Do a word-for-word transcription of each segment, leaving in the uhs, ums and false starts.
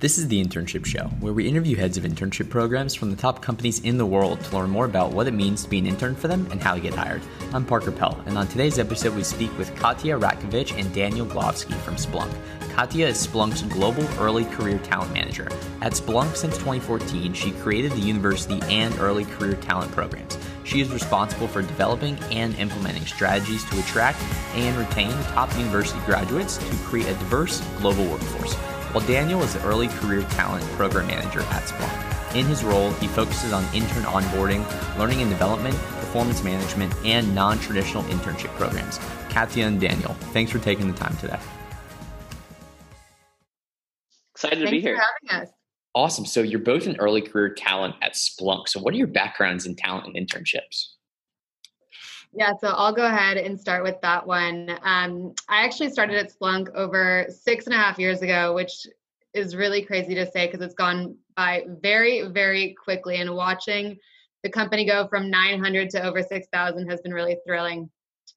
This is The Internship Show, where we interview heads of internship programs from the top companies in the world to learn more about what it means to be an intern for them and how to get hired. I'm Parker Pell, and on today's episode, we speak with Katia Ratkovich and Daniel Glovsky from Splunk. Katia is Splunk's Global Early Career Talent Manager. At Splunk since twenty fourteen, she created the university and early career talent programs. She is responsible for developing and implementing strategies to attract and retain top university graduates to create a diverse global workforce, while Daniel is the Early Career Talent Program Manager at Splunk. In his role, he focuses on intern onboarding, learning and development, performance management, and non-traditional internship programs. Katia and Daniel, thanks for taking the time today. Excited thanks to be here. Thanks for having us. Awesome. So you're both an early career talent at Splunk. So what are your backgrounds in talent and internships? Yeah, so I'll go ahead and start with that one. Um, I actually started at Splunk over six and a half years ago, which is really crazy to say because it's gone by very, very quickly. And watching the company go from nine hundred to over six thousand has been really thrilling.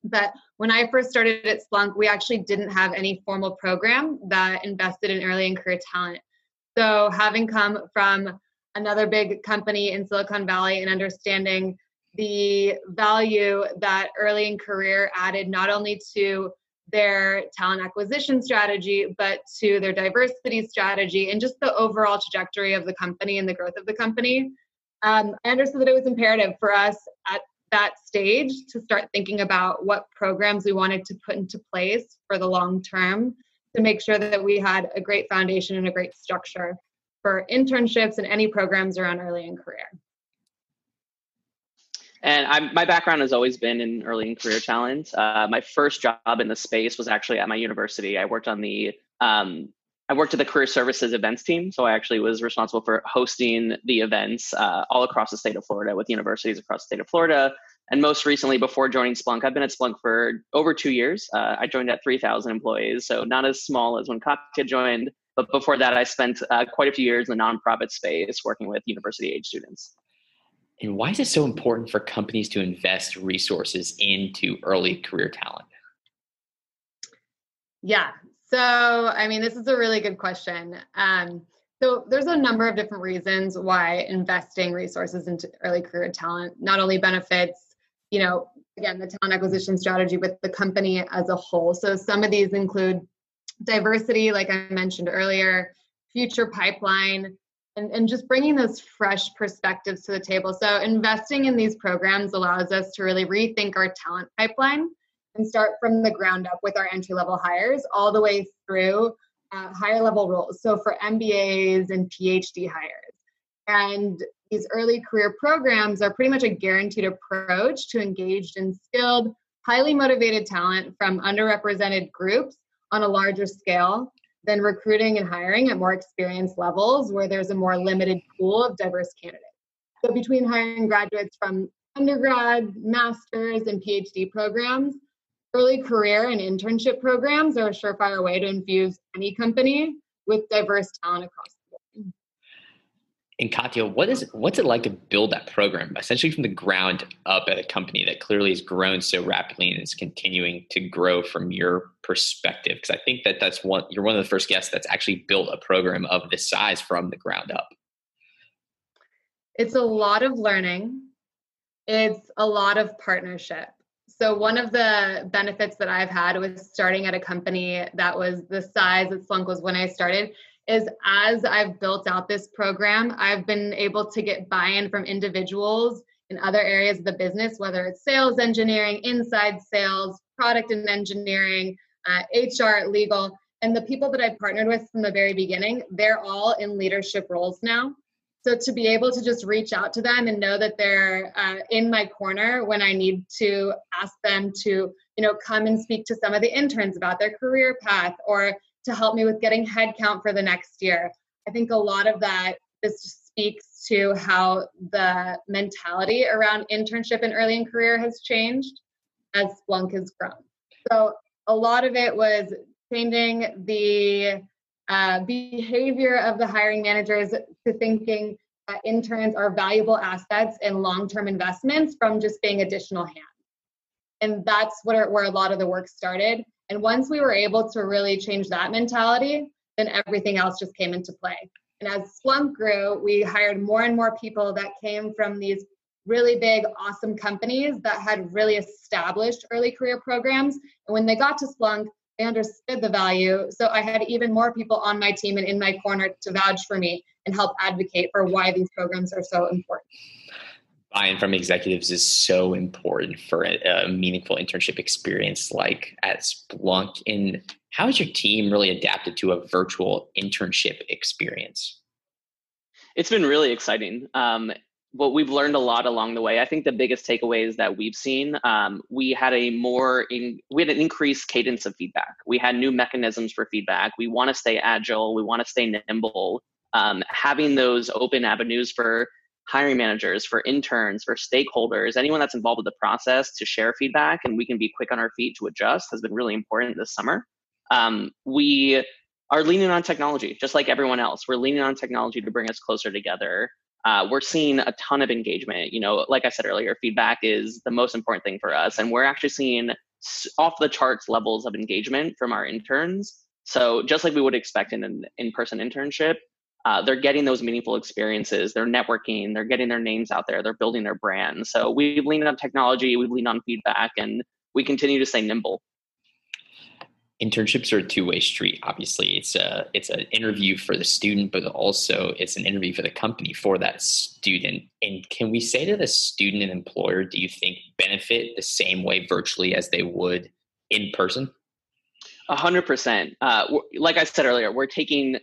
But when I first started at Splunk, we actually didn't have any formal program that invested in early and career talent. So having come from another big company in Silicon Valley and understanding the value that early in career added not only to their talent acquisition strategy, but to their diversity strategy and just the overall trajectory of the company and the growth of the company. Um, I understood that it was imperative for us at that stage to start thinking about what programs we wanted to put into place for the long term to make sure that we had a great foundation and a great structure for internships and any programs around early in career. And I'm, my background has always been in early and career talent. Uh, my first job in the space was actually at my university. I worked on the, um, I worked at the career services events team. So I actually was responsible for hosting the events uh, all across the state of Florida with universities across the state of Florida. And most recently, before joining Splunk, I've been at Splunk for over two years. Uh, I joined at three thousand employees, so not as small as when Katia joined. But before that, I spent uh, quite a few years in the nonprofit space working with university-age students. And why is it so important for companies to invest resources into early career talent? Yeah, so I mean, this is a really good question. Um, so there's a number of different reasons why investing resources into early career talent not only benefits, you know, again, the talent acquisition strategy, but the company as a whole. So some of these include diversity, like I mentioned earlier, future pipeline, And, and just bringing those fresh perspectives to the table. So investing in these programs allows us to really rethink our talent pipeline and start from the ground up with our entry-level hires all the way through uh, higher-level roles. So for M B As and P H D hires. And these early career programs are pretty much a guaranteed approach to engaged and skilled, highly motivated talent from underrepresented groups on a larger scale than recruiting and hiring at more experienced levels where there's a more limited pool of diverse candidates. So between hiring graduates from undergrad, master's, and P H D programs, early career and internship programs are a surefire way to infuse any company with diverse talent across the board. And Katia, what is, what's it like to build that program, essentially from the ground up at a company that clearly has grown so rapidly and is continuing to grow from your perspective? Because I think that that's one, you're one of the first guests that's actually built a program of this size from the ground up. It's a lot of learning. It's a lot of partnership. So one of the benefits that I've had was starting at a company that was the size that Splunk was when I started is as I've built out this program, I've been able to get buy-in from individuals in other areas of the business, whether it's sales engineering, inside sales, product and engineering, uh, H R, legal. And the people that I've partnered with from the very beginning, they're all in leadership roles now. So to be able to just reach out to them and know that they're uh, in my corner when I need to ask them to, you know, come and speak to some of the interns about their career path or to help me with getting headcount for the next year. I think a lot of that, this just speaks to how the mentality around internship and early in career has changed as Splunk has grown. So a lot of it was changing the uh, behavior of the hiring managers to thinking that interns are valuable assets and long-term investments from just being additional hands. And that's where, where a lot of the work started. And once we were able to really change that mentality, then everything else just came into play. And as Splunk grew, we hired more and more people that came from these really big, awesome companies that had really established early career programs. And when they got to Splunk, they understood the value. So I had even more people on my team and in my corner to vouch for me and help advocate for why these programs are so important. Buy-in from executives is so important for a meaningful internship experience like at Splunk. And how has your team really adapted to a virtual internship experience? It's been really exciting. Um, What we've learned a lot along the way. I think the biggest takeaways that we've seen, um, we had a more, in, we had an increased cadence of feedback. We had new mechanisms for feedback. We want to stay agile. We want to stay nimble. Um, having those open avenues for hiring managers, for interns, for stakeholders, anyone that's involved with the process to share feedback, and we can be quick on our feet to adjust, has been really important this summer. Um, we are leaning on technology, just like everyone else. We're leaning on technology to bring us closer together. Uh, we're seeing a ton of engagement. You know, like I said earlier, feedback is the most important thing for us. And we're actually seeing off the charts levels of engagement from our interns. So just like we would expect in an in-person internship, uh, they're getting those meaningful experiences. They're networking, they're getting their names out there, they're building their brand. So we've leaned on technology, we've leaned on feedback, and we continue to stay nimble. Internships are a two-way street. Obviously, it's a it's an interview for the student, but also it's an interview for the company for that student. And can we say to the student and employer, do you think benefit the same way virtually as they would in person? A hundred percent. Like I said earlier, we're taking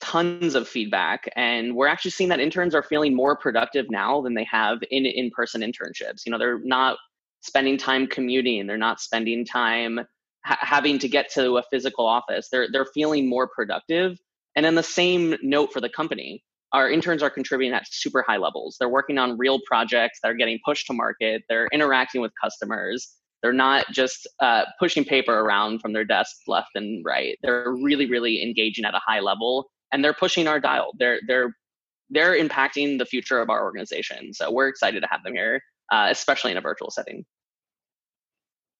tons of feedback, and we're actually seeing that interns are feeling more productive now than they have in in-person internships. You know, they're not spending time commuting. They're not spending time having to get to a physical office. They're they're feeling more productive. And then the same note for the company, our interns are contributing at super high levels. They're working on real projects. They're getting pushed to market. They're interacting with customers. They're not just uh, pushing paper around from their desk left and right. They're really, really engaging at a high level, and they're pushing our dial. They're they're they're impacting the future of our organization. So we're excited to have them here, uh, especially in a virtual setting.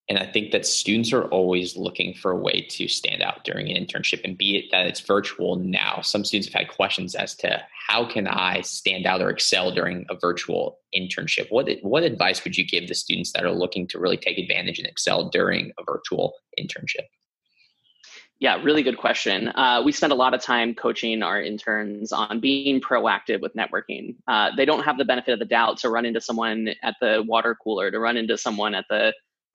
And I think that students are always looking for a way to stand out during an internship, and be it that it's virtual now. Some students have had questions as to how can I stand out or excel during a virtual internship? What what advice would you give the students that are looking to really take advantage and excel during a virtual internship? Yeah, really good question. Uh, we spend a lot of time coaching our interns on being proactive with networking. Uh, they don't have the benefit of the doubt to run into someone at the water cooler, to run into someone at the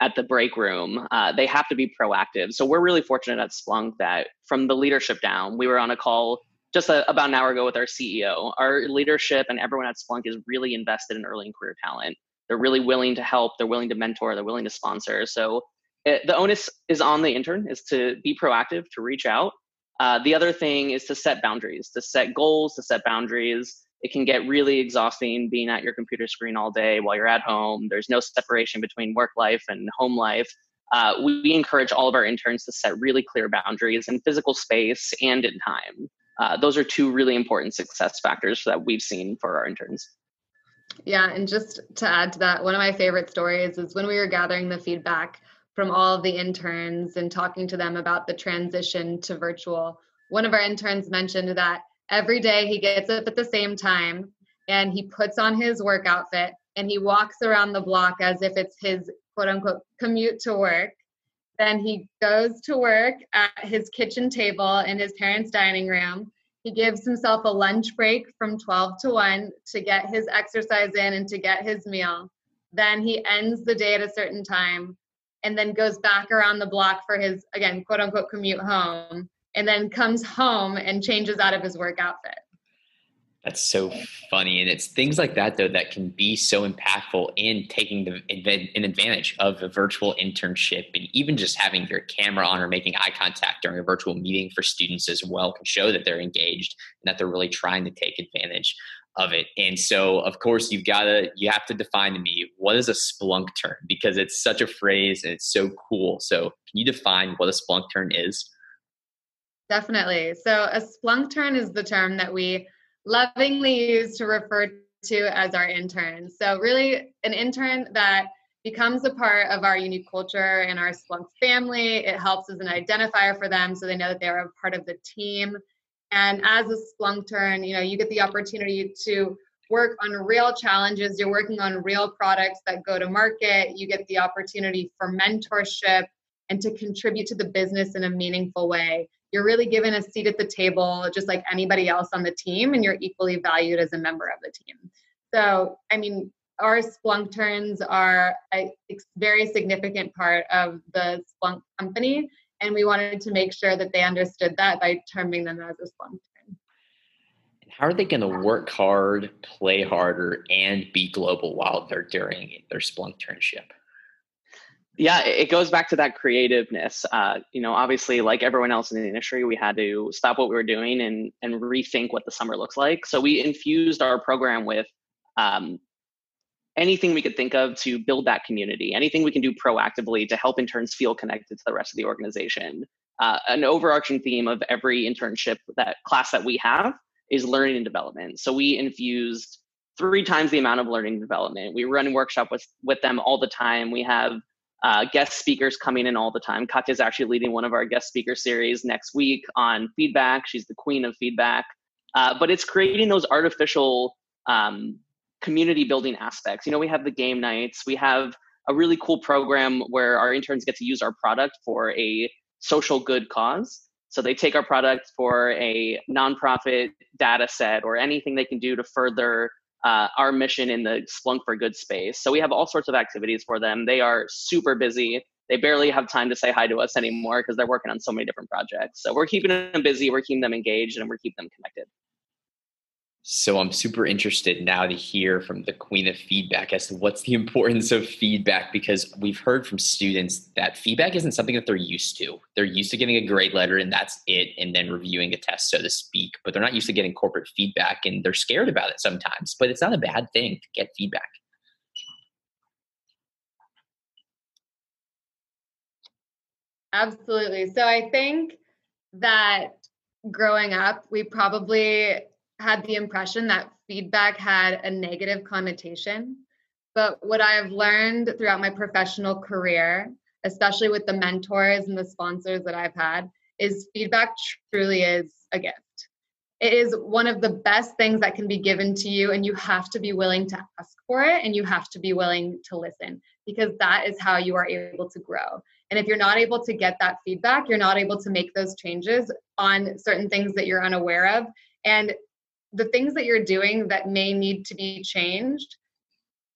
at the break room. Uh, they have to be proactive. So we're really fortunate at Splunk that from the leadership down, we were on a call just a, about an hour ago with our C E O. Our leadership and everyone at Splunk is really invested in early and career talent. They're really willing to help. They're willing to mentor. They're willing to sponsor. So it, the onus is on the intern, is to be proactive, to reach out. Uh, the other thing is to set boundaries, to set goals, to set boundaries. It can get really exhausting being at your computer screen all day while you're at home. There's no separation between work life and home life. Uh, we encourage all of our interns to set really clear boundaries in physical space and in time. Uh, those are two really important success factors that we've seen for our interns. Yeah, and just to add to that, one of my favorite stories is when we were gathering the feedback from all of the interns and talking to them about the transition to virtual. One of our interns mentioned that every day he gets up at the same time and he puts on his work outfit and he walks around the block as if it's his quote unquote commute to work. Then he goes to work at his kitchen table in his parents' dining room. He gives himself a lunch break from twelve to one to get his exercise in and to get his meal. Then he ends the day at a certain time and then goes back around the block for his, again, quote unquote commute home. And then comes home and changes out of his work outfit. That's so funny. And it's things like that, though, that can be so impactful in taking the, an advantage of a virtual internship. And even just having your camera on or making eye contact during a virtual meeting for students as well can show that they're engaged and that they're really trying to take advantage of it. And so, of course, you've got to, you have to define to me, what is a Splunk turn? Because it's such a phrase and it's so cool. So can you define what a Splunk turn is? Definitely. So a Splunktern is the term that we lovingly use to refer to as our interns. So really an intern that becomes a part of our unique culture and our Splunk family. It helps as an identifier for them so they know that they're a part of the team. And as a Splunktern, you know, you get the opportunity to work on real challenges. You're working on real products that go to market. You get the opportunity for mentorship and to contribute to the business in a meaningful way. You're really given a seat at the table, just like anybody else on the team, and you're equally valued as a member of the team. So, I mean, our Splunkternship are a very significant part of the Splunk company, and we wanted to make sure that they understood that by terming them as a Splunktern. How are they going to work hard, play harder, and be global while they're doing their Splunkternship? Yeah, it goes back to that creativeness. Uh, you know, obviously, like everyone else in the industry, we had to stop what we were doing and and rethink what the summer looks like. So we infused our program with um, anything we could think of to build that community, anything we can do proactively to help interns feel connected to the rest of the organization. Uh, an overarching theme of every internship that class that we have is learning and development. So we infused three times the amount of learning and development. We run workshop with, with them all the time. We have Uh, guest speakers coming in all the time. Katia is actually leading one of our guest speaker series next week on feedback. She's the queen of feedback. Uh, but it's creating those artificial um, community building aspects. You know, we have the game nights. We have a really cool program where our interns get to use our product for a social good cause. So they take our product for a nonprofit data set or anything they can do to further Uh, our mission in the Splunk for Good space. So we have all sorts of activities for them. They are super busy. They barely have time to say hi to us anymore because they're working on so many different projects. So we're keeping them busy, we're keeping them engaged, and we're keeping them connected. So I'm super interested now to hear from the queen of feedback as to what's the importance of feedback, because we've heard from students that feedback isn't something that they're used to. They're used to getting a grade letter and that's it, and then reviewing a test, so to speak, but they're not used to getting corporate feedback and they're scared about it sometimes, but it's not a bad thing to get feedback. Absolutely. So I think that growing up, we probably had the impression that feedback had a negative connotation. But what I have learned throughout my professional career, especially with the mentors and the sponsors that I've had, is feedback truly is a gift. It is one of the best things that can be given to you, and you have to be willing to ask for it, and you have to be willing to listen, because that is how you are able to grow. And if you're not able to get that feedback, you're not able to make those changes on certain things that you're unaware of. And the things that you're doing that may need to be changed,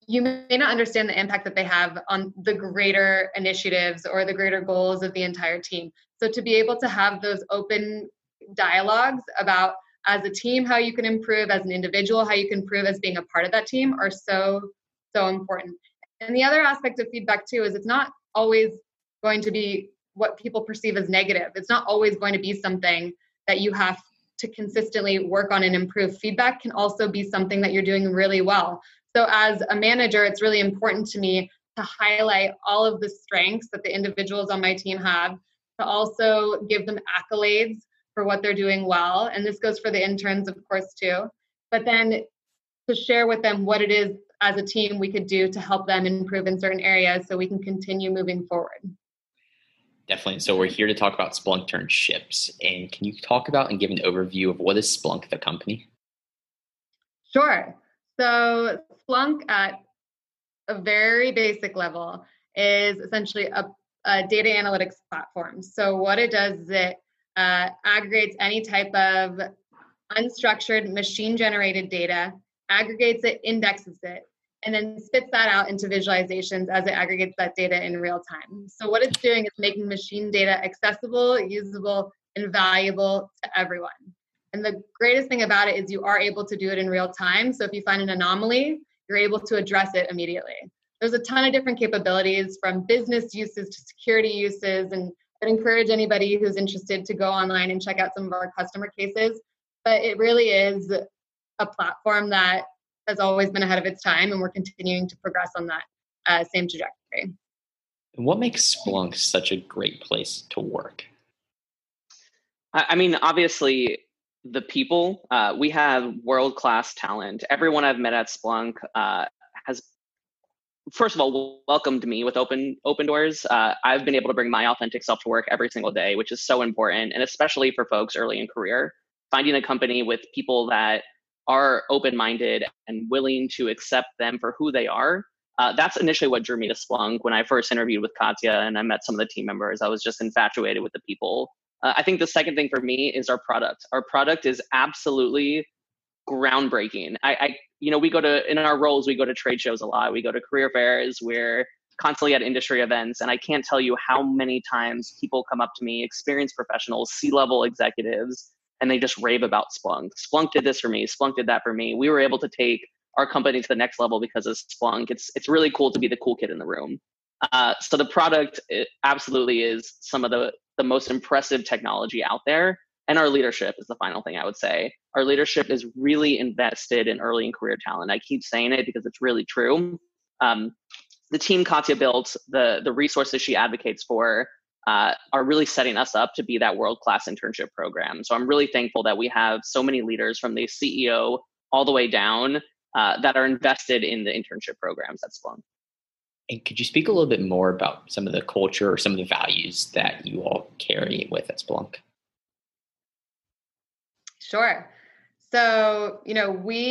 you may not understand the impact that they have on the greater initiatives or the greater goals of the entire team. So to be able to have those open dialogues about, as a team, how you can improve, as an individual, how you can improve as being a part of that team are so, so important. And the other aspect of feedback too is it's not always going to be what people perceive as negative. It's not always going to be something that you have to consistently work on and improve. Feedback can also be something that you're doing really well. So as a manager, it's really important to me to highlight all of the strengths that the individuals on my team have, to also give them accolades for what they're doing well. And this goes for the interns, of course, too. But then to share with them what it is as a team we could do to help them improve in certain areas so we can continue moving forward. Definitely. So we're here to talk about Splunkternships. And can you talk about and give an overview of what is Splunk, the company? Sure. So Splunk at a very basic level is essentially a, a data analytics platform. So what it does is it uh, aggregates any type of unstructured machine-generated data, aggregates it, indexes it, and then spits that out into visualizations as it aggregates that data in real time. So what it's doing is making machine data accessible, usable, and valuable to everyone. And the greatest thing about it is you are able to do it in real time. So if you find an anomaly, you're able to address it immediately. There's a ton of different capabilities from business uses to security uses, and I'd encourage anybody who's interested to go online and check out some of our customer cases. But it really is a platform that has always been ahead of its time, and we're continuing to progress on that uh, same trajectory. And what makes Splunk such a great place to work? I mean, obviously, the people. Uh, we have world-class talent. Everyone I've met at Splunk uh, has first of all, welcomed me with open open doors. Uh, I've been able to bring my authentic self to work every single day, which is so important, and especially for folks early in career. Finding a company with people that are open-minded and willing to accept them for who they are, uh, that's initially what drew me to Splunk. When I first interviewed with Katia and I met some of the team members, I was just infatuated with the people. Uh, I think the second thing for me is our product. Our product is absolutely groundbreaking. I, I, you know, we go to, in our roles, we go to trade shows a lot. We go to career fairs. We're constantly at industry events. And I can't tell you how many times people come up to me, experienced professionals, C-level executives, and they just rave about Splunk. Splunk did this for me. Splunk did that for me. We were able to take our company to the next level because of Splunk. It's it's really cool to be the cool kid in the room. Uh, so the product it absolutely is some of the, the most impressive technology out there. And our leadership is the final thing I would say. Our leadership is really invested in early and career talent. I keep saying it because it's really true. Um, the team Katia built, the, the resources she advocates for, Uh, are really setting us up to be that world-class internship program. So I'm really thankful that we have so many leaders from the C E O all the way down uh, that are invested in the internship programs at Splunk. And could you speak a little bit more about some of the culture or some of the values that you all carry with at Splunk? Sure. So, you know, we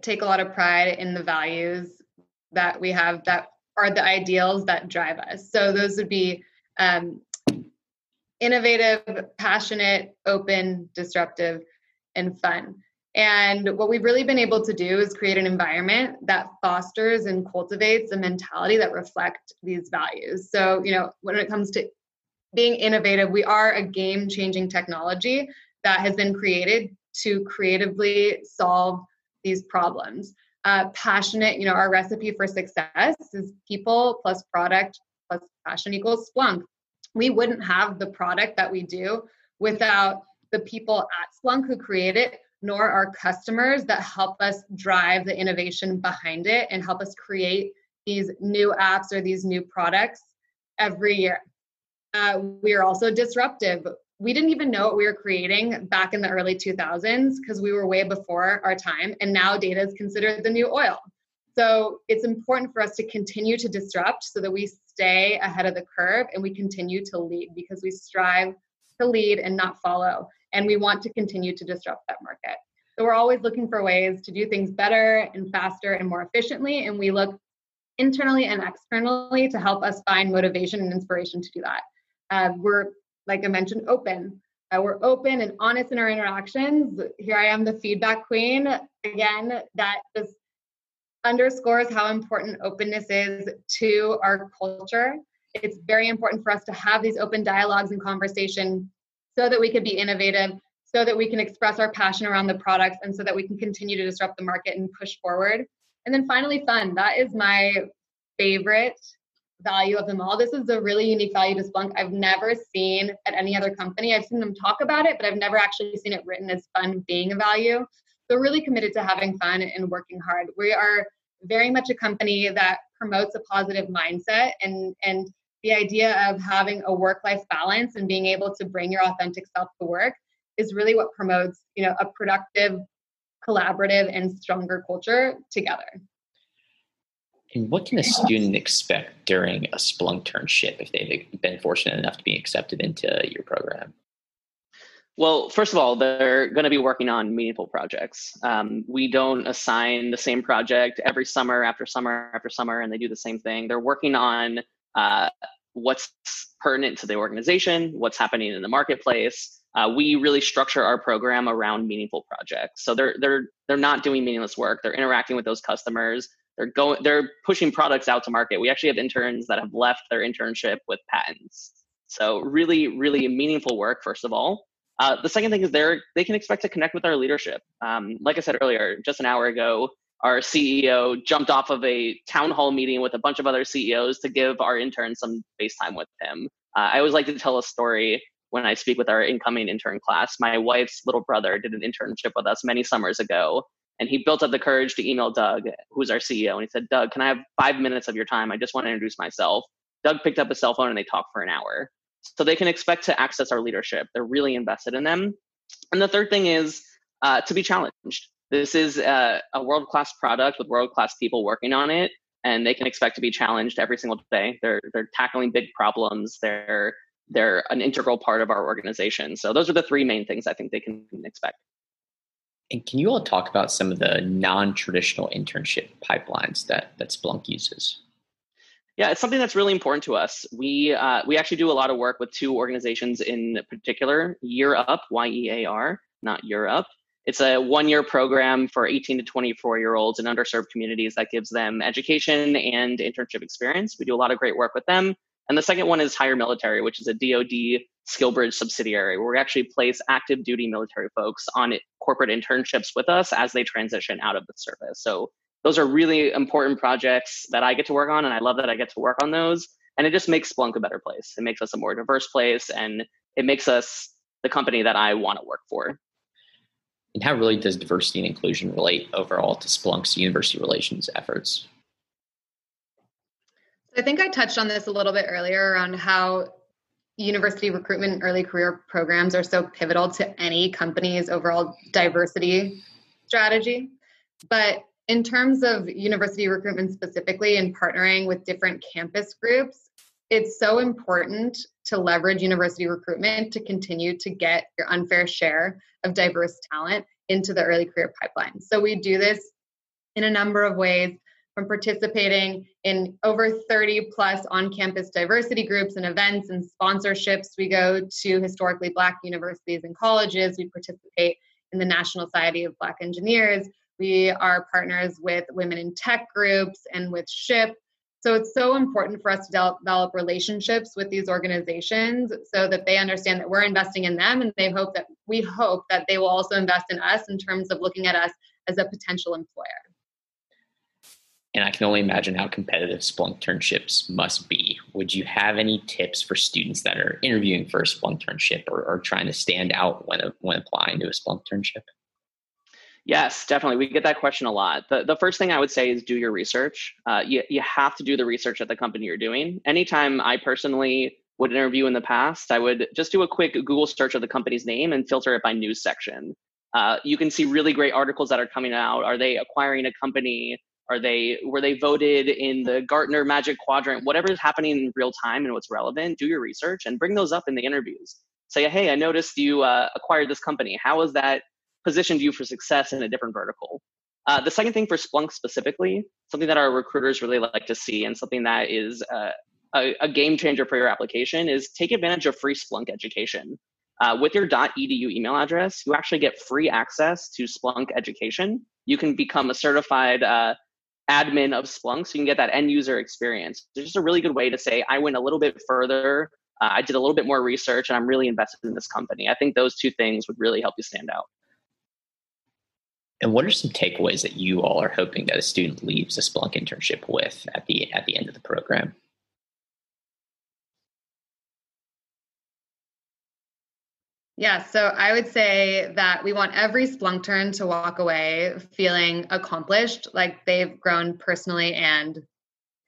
take a lot of pride in the values that we have that are the ideals that drive us. So those would be um, innovative, passionate, open, disruptive, and fun. And what we've really been able to do is create an environment that fosters and cultivates a mentality that reflects these values. So, you know, when it comes to being innovative, we are a game-changing technology that has been created to creatively solve these problems. Uh, passionate, you know, our recipe for success is people plus product plus passion equals Splunk. We wouldn't have the product that we do without the people at Splunk who create it, nor our customers that help us drive the innovation behind it and help us create these new apps or these new products every year. Uh, we are also disruptive. We didn't even know what we were creating back in the early two thousands because we were way before our time, and now data is considered the new oil. So it's important for us to continue to disrupt so that we stay ahead of the curve and we continue to lead, because we strive to lead and not follow. And we want to continue to disrupt that market. So we're always looking for ways to do things better and faster and more efficiently. And we look internally and externally to help us find motivation and inspiration to do that. Uh, we're, like I mentioned, open. Uh, we're open and honest in our interactions. Here I am, the feedback queen. Again, that just underscores how important openness is to our culture. It's very important for us to have these open dialogues and conversation so that we can be innovative, so that we can express our passion around the products, and so that we can continue to disrupt the market and push forward. And then finally, fun. That is my favorite value of them all. This is a really unique value to Splunk I've never seen at any other company. I've seen them talk about it, but I've never actually seen it written as fun being a value. So really committed to having fun and working hard. We are very much a company that promotes a positive mindset, and, and the idea of having a work-life balance and being able to bring your authentic self to work is really what promotes, you know, a productive, collaborative, and stronger culture together. And what can a student expect during a Splunkternship if they've been fortunate enough to be accepted into your program? Well, first of all, they're going to be working on meaningful projects. Um, we don't assign the same project every summer after summer after summer, and they do the same thing. They're working on uh, what's pertinent to the organization, what's happening in the marketplace. Uh, we really structure our program around meaningful projects. So they're they're they're not doing meaningless work. They're interacting with those customers. They're going. They're pushing products out to market. We actually have interns that have left their internship with patents. So really, really meaningful work, first of all. Uh, the second thing is they're, they can expect to connect with our leadership. Um, like I said earlier, just an hour ago, our C E O jumped off of a town hall meeting with a bunch of other C E Os to give our interns some face time with him. Uh, I always like to tell a story when I speak with our incoming intern class. My wife's little brother did an internship with us many summers ago, and he built up the courage to email Doug, who's our C E O, and he said, "Doug, can I have five minutes of your time? I just want to introduce myself." Doug picked up his cell phone and they talked for an hour. So they can expect to access our leadership. They're really invested in them. And the third thing is uh, to be challenged. This is a, a world-class product with world-class people working on it. and they can expect to be challenged every single day. They're they're tackling big problems. They're they're an integral part of our organization. So those are the three main things I think they can expect. And can you all talk about some of the non-traditional internship pipelines that that Splunk uses? Yeah, it's something that's really important to us. We uh, we actually do a lot of work with two organizations in particular, Year Up, Y E A R, not Europe. It's a one-year program for eighteen to twenty-four-year-olds in underserved communities that gives them education and internship experience. We do a lot of great work with them. And the second one is Hire Military, which is a DoD Skillbridge subsidiary, where we actually place active duty military folks on corporate internships with us as they transition out of the service. So those are really important projects that I get to work on, and I love that I get to work on those. And it just makes Splunk a better place. It makes us a more diverse place, and it makes us the company that I want to work for. And how really does diversity and inclusion relate overall to Splunk's university relations efforts? I think I touched on this a little bit earlier around how university recruitment and early career programs are so pivotal to any company's overall diversity strategy. But in terms of university recruitment specifically and partnering with different campus groups, it's so important to leverage university recruitment to continue to get your unfair share of diverse talent into the early career pipeline. So we do this in a number of ways, from participating in over thirty plus on-campus diversity groups and events and sponsorships. We go to historically Black universities and colleges. We participate in the National Society of Black Engineers. We are partners with women in tech groups and with SHIP. So it's so important for us to develop relationships with these organizations so that they understand that we're investing in them, and they hope that we hope that they will also invest in us in terms of looking at us as a potential employer. And I can only imagine how competitive Splunkternships must be. Would you have any tips for students that are interviewing for a Splunkernship or, or trying to stand out when, when applying to a Splunkernship? Yes, definitely. We get that question a lot. The the first thing I would say is do your research. Uh, you, you have to do the research at the company you're doing. Anytime I personally would interview in the past, I would just do a quick Google search of the company's name and filter it by news section. Uh, you can see really great articles that are coming out. Are they acquiring a company? Are they were they voted in the Gartner Magic Quadrant? Whatever is happening in real time and what's relevant, do your research and bring those up in the interviews. Say, hey, I noticed you uh, acquired this company. How is that positioned you for success in a different vertical? Uh, the second thing for Splunk specifically, something that our recruiters really like to see and something that is uh, a, a game changer for your application, is take advantage of free Splunk education. Uh, with your .edu email address, you actually get free access to Splunk education. You can become a certified uh, admin of Splunk, so you can get that end user experience. It's just a really good way to say, I went a little bit further, uh, I did a little bit more research, and I'm really invested in this company. I think those two things would really help you stand out. And what are some takeaways that you all are hoping that a student leaves a Splunk internship with at the at the end of the program? Yeah, so I would say that we want every Splunkturn to walk away feeling accomplished, like they've grown personally and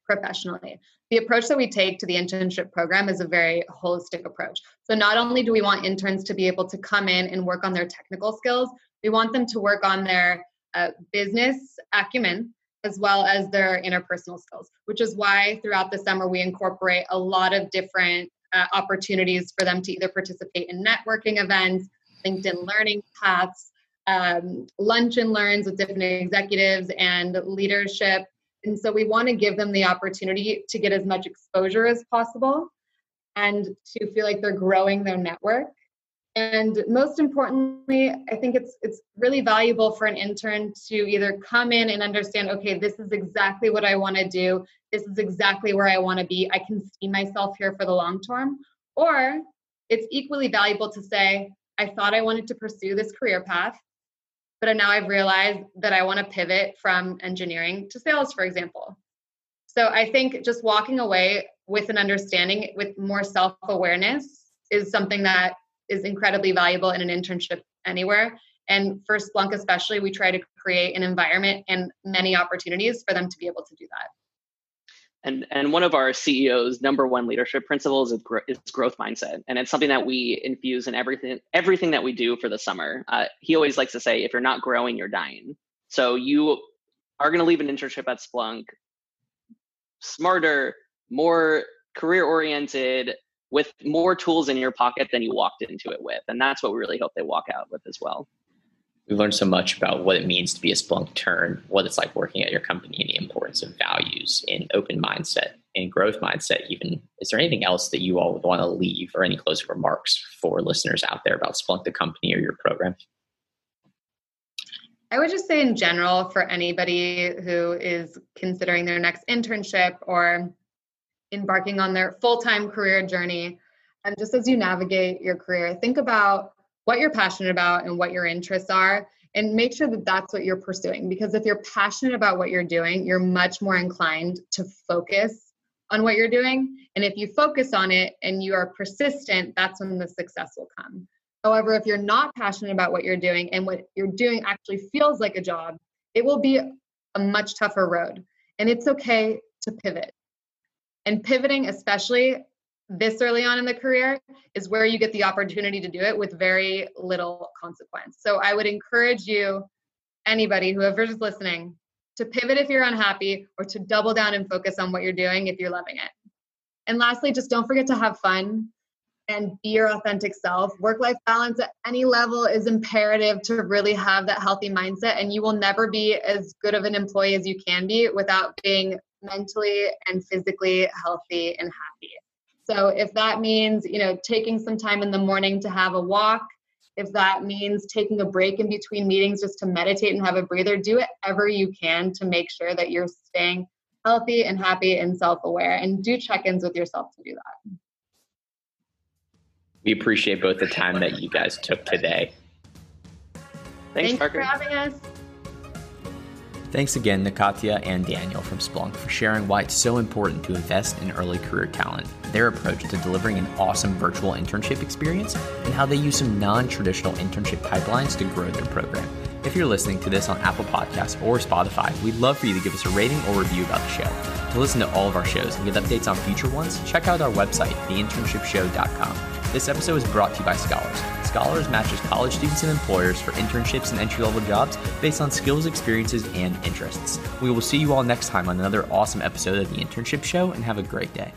professionally. The approach that we take to the internship program is a very holistic approach. So not only do we want interns to be able to come in and work on their technical skills, we want them to work on their uh, business acumen as well as their interpersonal skills, which is why throughout the summer we incorporate a lot of different uh, opportunities for them to either participate in networking events, LinkedIn learning paths, um, lunch and learns with different executives and leadership. And so we want to give them the opportunity to get as much exposure as possible and to feel like they're growing their network. And most importantly, I think it's it's really valuable for an intern to either come in and understand, okay, this is exactly what I want to do. This is exactly where I want to be. I can see myself here for the long term. Or it's equally valuable to say, I thought I wanted to pursue this career path, but now I've realized that I want to pivot from engineering to sales, for example. So I think just walking away with an understanding, with more self-awareness, is something that is incredibly valuable in an internship anywhere. And for Splunk especially, we try to create an environment and many opportunities for them to be able to do that. And and one of our C E O's number one leadership principles is, gro- is growth mindset. And it's something that we infuse in everything everything that we do for the summer. Uh, he always likes to say, if you're not growing, you're dying. So you are going to leave an internship at Splunk smarter, more career-oriented, with more tools in your pocket than you walked into it with. And that's what we really hope they walk out with as well. We learned so much about what it means to be a Splunktern, what it's like working at your company, and the importance of values and open mindset and growth mindset even. Is there anything else that you all would want to leave or any closing remarks for listeners out there about Splunk, the company, or your program? I would just say in general, for anybody who is considering their next internship or embarking on their full-time career journey, and just as you navigate your career, think about what you're passionate about and what your interests are, and make sure that that's what you're pursuing. Because if you're passionate about what you're doing, you're much more inclined to focus on what you're doing. And if you focus on it and you are persistent, that's when the success will come. However, if you're not passionate about what you're doing and what you're doing actually feels like a job, it will be a much tougher road. And it's okay to pivot. And pivoting, especially this early on in the career, is where you get the opportunity to do it with very little consequence. So I would encourage you, anybody, whoever's listening, to pivot if you're unhappy, or to double down and focus on what you're doing if you're loving it. And lastly, just don't forget to have fun and be your authentic self. Work-life balance at any level is imperative to really have that healthy mindset, and you will never be as good of an employee as you can be without being mentally and physically healthy and happy. So if that means, you know, taking some time in the morning to have a walk, if that means taking a break in between meetings just to meditate and have a breather, do whatever you can to make sure that you're staying healthy and happy and self-aware, and do check-ins with yourself to do that. We appreciate both the time that you guys took today. Thanks, Thanks Parker. for having us. Thanks again to Katia and Daniel from Splunk for sharing why it's so important to invest in early career talent, their approach to delivering an awesome virtual internship experience, and how they use some non-traditional internship pipelines to grow their program. If you're listening to this on Apple Podcasts or Spotify, we'd love for you to give us a rating or review about the show. To listen to all of our shows and get updates on future ones, check out our website, the internship show dot com. This episode is brought to you by Scholars. Scholars matches college students and employers for internships and entry-level jobs based on skills, experiences, and interests. We will see you all next time on another awesome episode of The Internship Show, and have a great day.